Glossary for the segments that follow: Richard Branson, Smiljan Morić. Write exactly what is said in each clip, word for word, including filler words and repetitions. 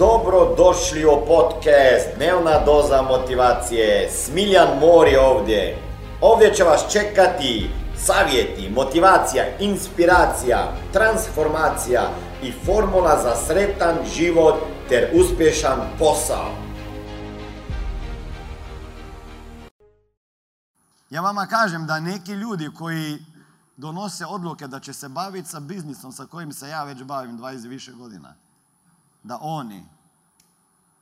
Dobrodošli u podcast Dnevna doza motivacije. Smiljan Mori ovdje. Ovdje će vas čekati savjeti, motivacija, inspiracija, transformacija i formula za sretan život ter uspješan posao. Ja vama kažem da neki ljudi koji donose odluke da će se baviti sa biznisom sa kojim se ja već bavim dvadeset i više godina, da oni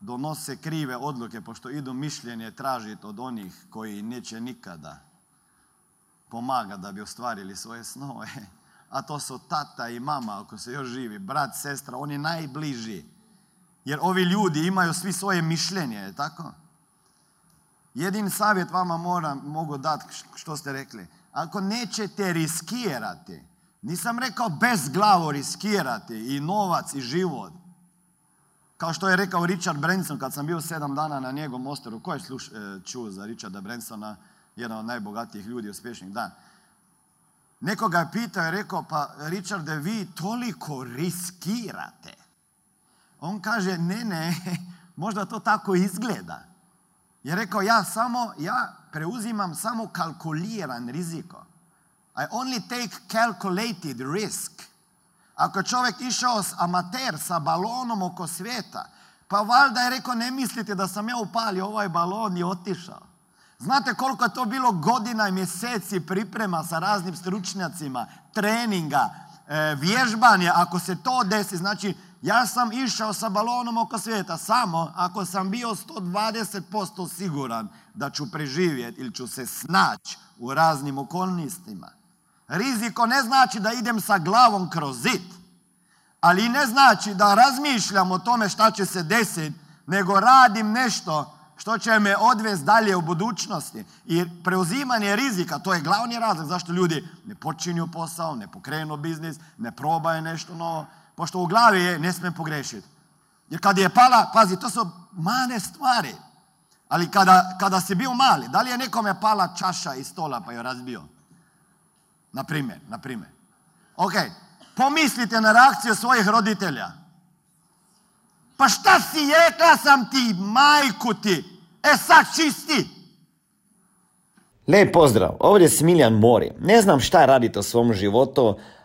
donose krive odluke pošto idu mišljenje tražiti od onih koji neće nikada pomagati da bi ostvarili svoje snove. A to su tata i mama, ako se još živi, brat, sestra, oni najbliži. Jer ovi ljudi imaju svi svoje mišljenje, je tako? Jedin savjet vama moram, mogu dati što ste rekli. Ako nećete riskirati, nisam rekao bezglavo riskirati i novac i život. Kao što je rekao Richard Branson, kad sam bio sedam dana na njegovom ostrvu, ko je sluš, čuo za Richarda Bransona, jedan od najbogatijih ljudi, uspješnih dan. Nekoga je pitao i rekao, pa Richarde, vi toliko riskirate. On kaže, ne, ne, možda to tako izgleda. Je rekao, ja samo, ja preuzimam samo kalkuliran riziko. I only take calculated risk. Ako čovjek išao s amater, sa balonom oko svijeta, pa valjda je rekao, ne mislite da sam ja upalio ovaj balon i otišao. Znate koliko je to bilo godina i mjeseci priprema sa raznim stručnjacima, treninga, vježbanja. Ako se to desi, znači ja sam išao sa balonom oko svijeta samo ako sam bio sto dvadeset posto siguran da ću preživjeti ili ću se snaći u raznim okolnostima. Riziko ne znači da idem sa glavom kroz zid, ali ne znači da razmišljam o tome šta će se desiti, nego radim nešto što će me odvesti dalje u budućnosti. I preuzimanje rizika, to je glavni razlog zašto ljudi ne počinju posao, ne pokrenu biznis, ne probaju nešto novo, pošto u glavi je ne smije pogrešiti. Jer kada je pala, pazi, to su male stvari, ali kada, kada si bio mali, da li je nekome pala čaša iz stola pa je razbio? Na primjer, na primjer. Ok, pomislite na reakciju svojih roditelja. Pa šta si rekla sam ti, majku ti? E sad čisti! Lijep pozdrav, ovdje je Smiljan Mori. Ne znam šta radite u svom životu,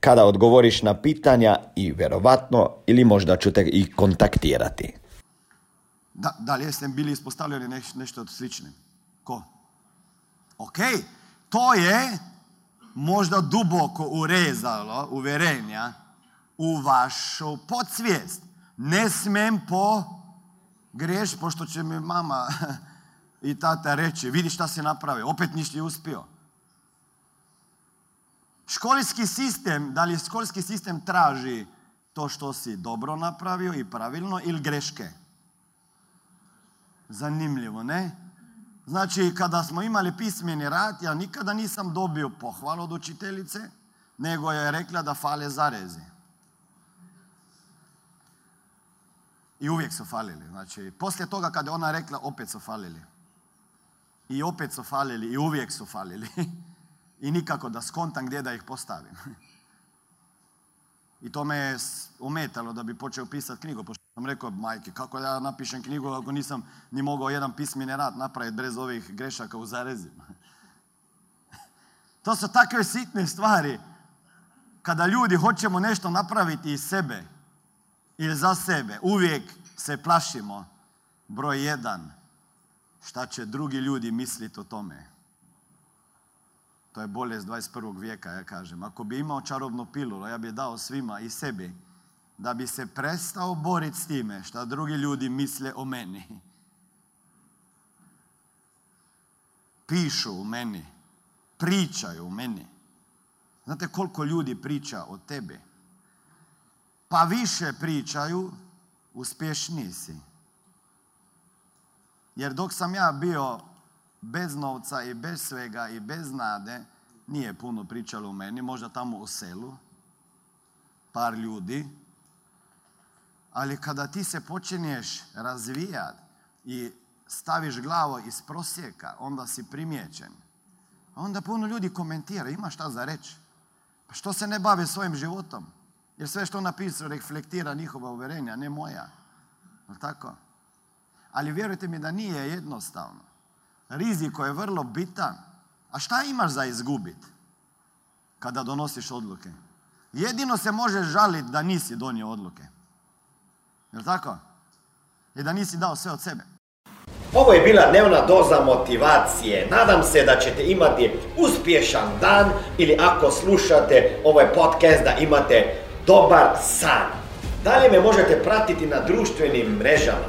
kada odgovoriš na pitanja i vjerovatno ili možda ću te i kontaktirati. Da, da li jeste bili ispostavljeni neš, nešto slično? Ko? Ok, to je možda duboko urezalo uvjerenja u vašu podsvijest. Ne smem po... Griješ, pošto će mi mama i tata reći, vidi šta si napravio, opet nisi uspio. Školski sistem, da li školski sistem traži to što si dobro napravio i pravilno ili greške? Zanimljivo, ne? Znači, kada smo imali pismeni rad, ja nikada nisam dobio pohvalu od učiteljice, nego je rekla da fale zarezi. I uvijek su falili. Znači, poslije toga kada ona rekla, opet su falili. I opet su falili i uvijek su falili. I nikako da skontam gdje da ih postavim. I to me je ometalo da bi počeo pisati knjigu. Pošto sam rekao, majke, kako da ja napišem knjigu ako nisam ni mogao jedan pismeni rad napraviti bez ovih grešaka u zarezima. To su takve sitne stvari. Kada ljudi hoćemo nešto napraviti iz sebe, ili za sebe, uvijek se plašimo, broj jedan, šta će drugi ljudi misliti o tome. To je bolest dvadeset prvog vijeka, ja kažem. Ako bi imao čarobnu pilu, ja bi je dao svima i sebi, da bi se prestao boriti s time šta drugi ljudi misle o meni. Pišu o meni, pričaju o meni. Znate koliko ljudi priča o tebi? Pa više pričaju, uspješniji si. Jer dok sam ja bio bez novca i bez svega i bez nade, nije puno pričalo o meni, možda tamo u selu, par ljudi. Ali kada ti se počinješ razvijati i staviš glavu iz prosjeka, onda si primijećen. A onda puno ljudi komentira, ima šta za reći. Pa što se ne bave svojim životom? Jer sve što napišu reflektira njihova uvjerenja, ne moja. Tako? Ali vjerujte mi da nije jednostavno. Riziko je vrlo bitan. A šta imaš za izgubiti kada donosiš odluke? Jedino se možeš žaliti da nisi donio odluke. Jel' tako? I da nisi dao sve od sebe. Ovo je bila dnevna doza motivacije. Nadam se da ćete imati uspješan dan ili ako slušate ovaj podcast da imate dobar san. Dalje me možete pratiti na društvenim mrežama.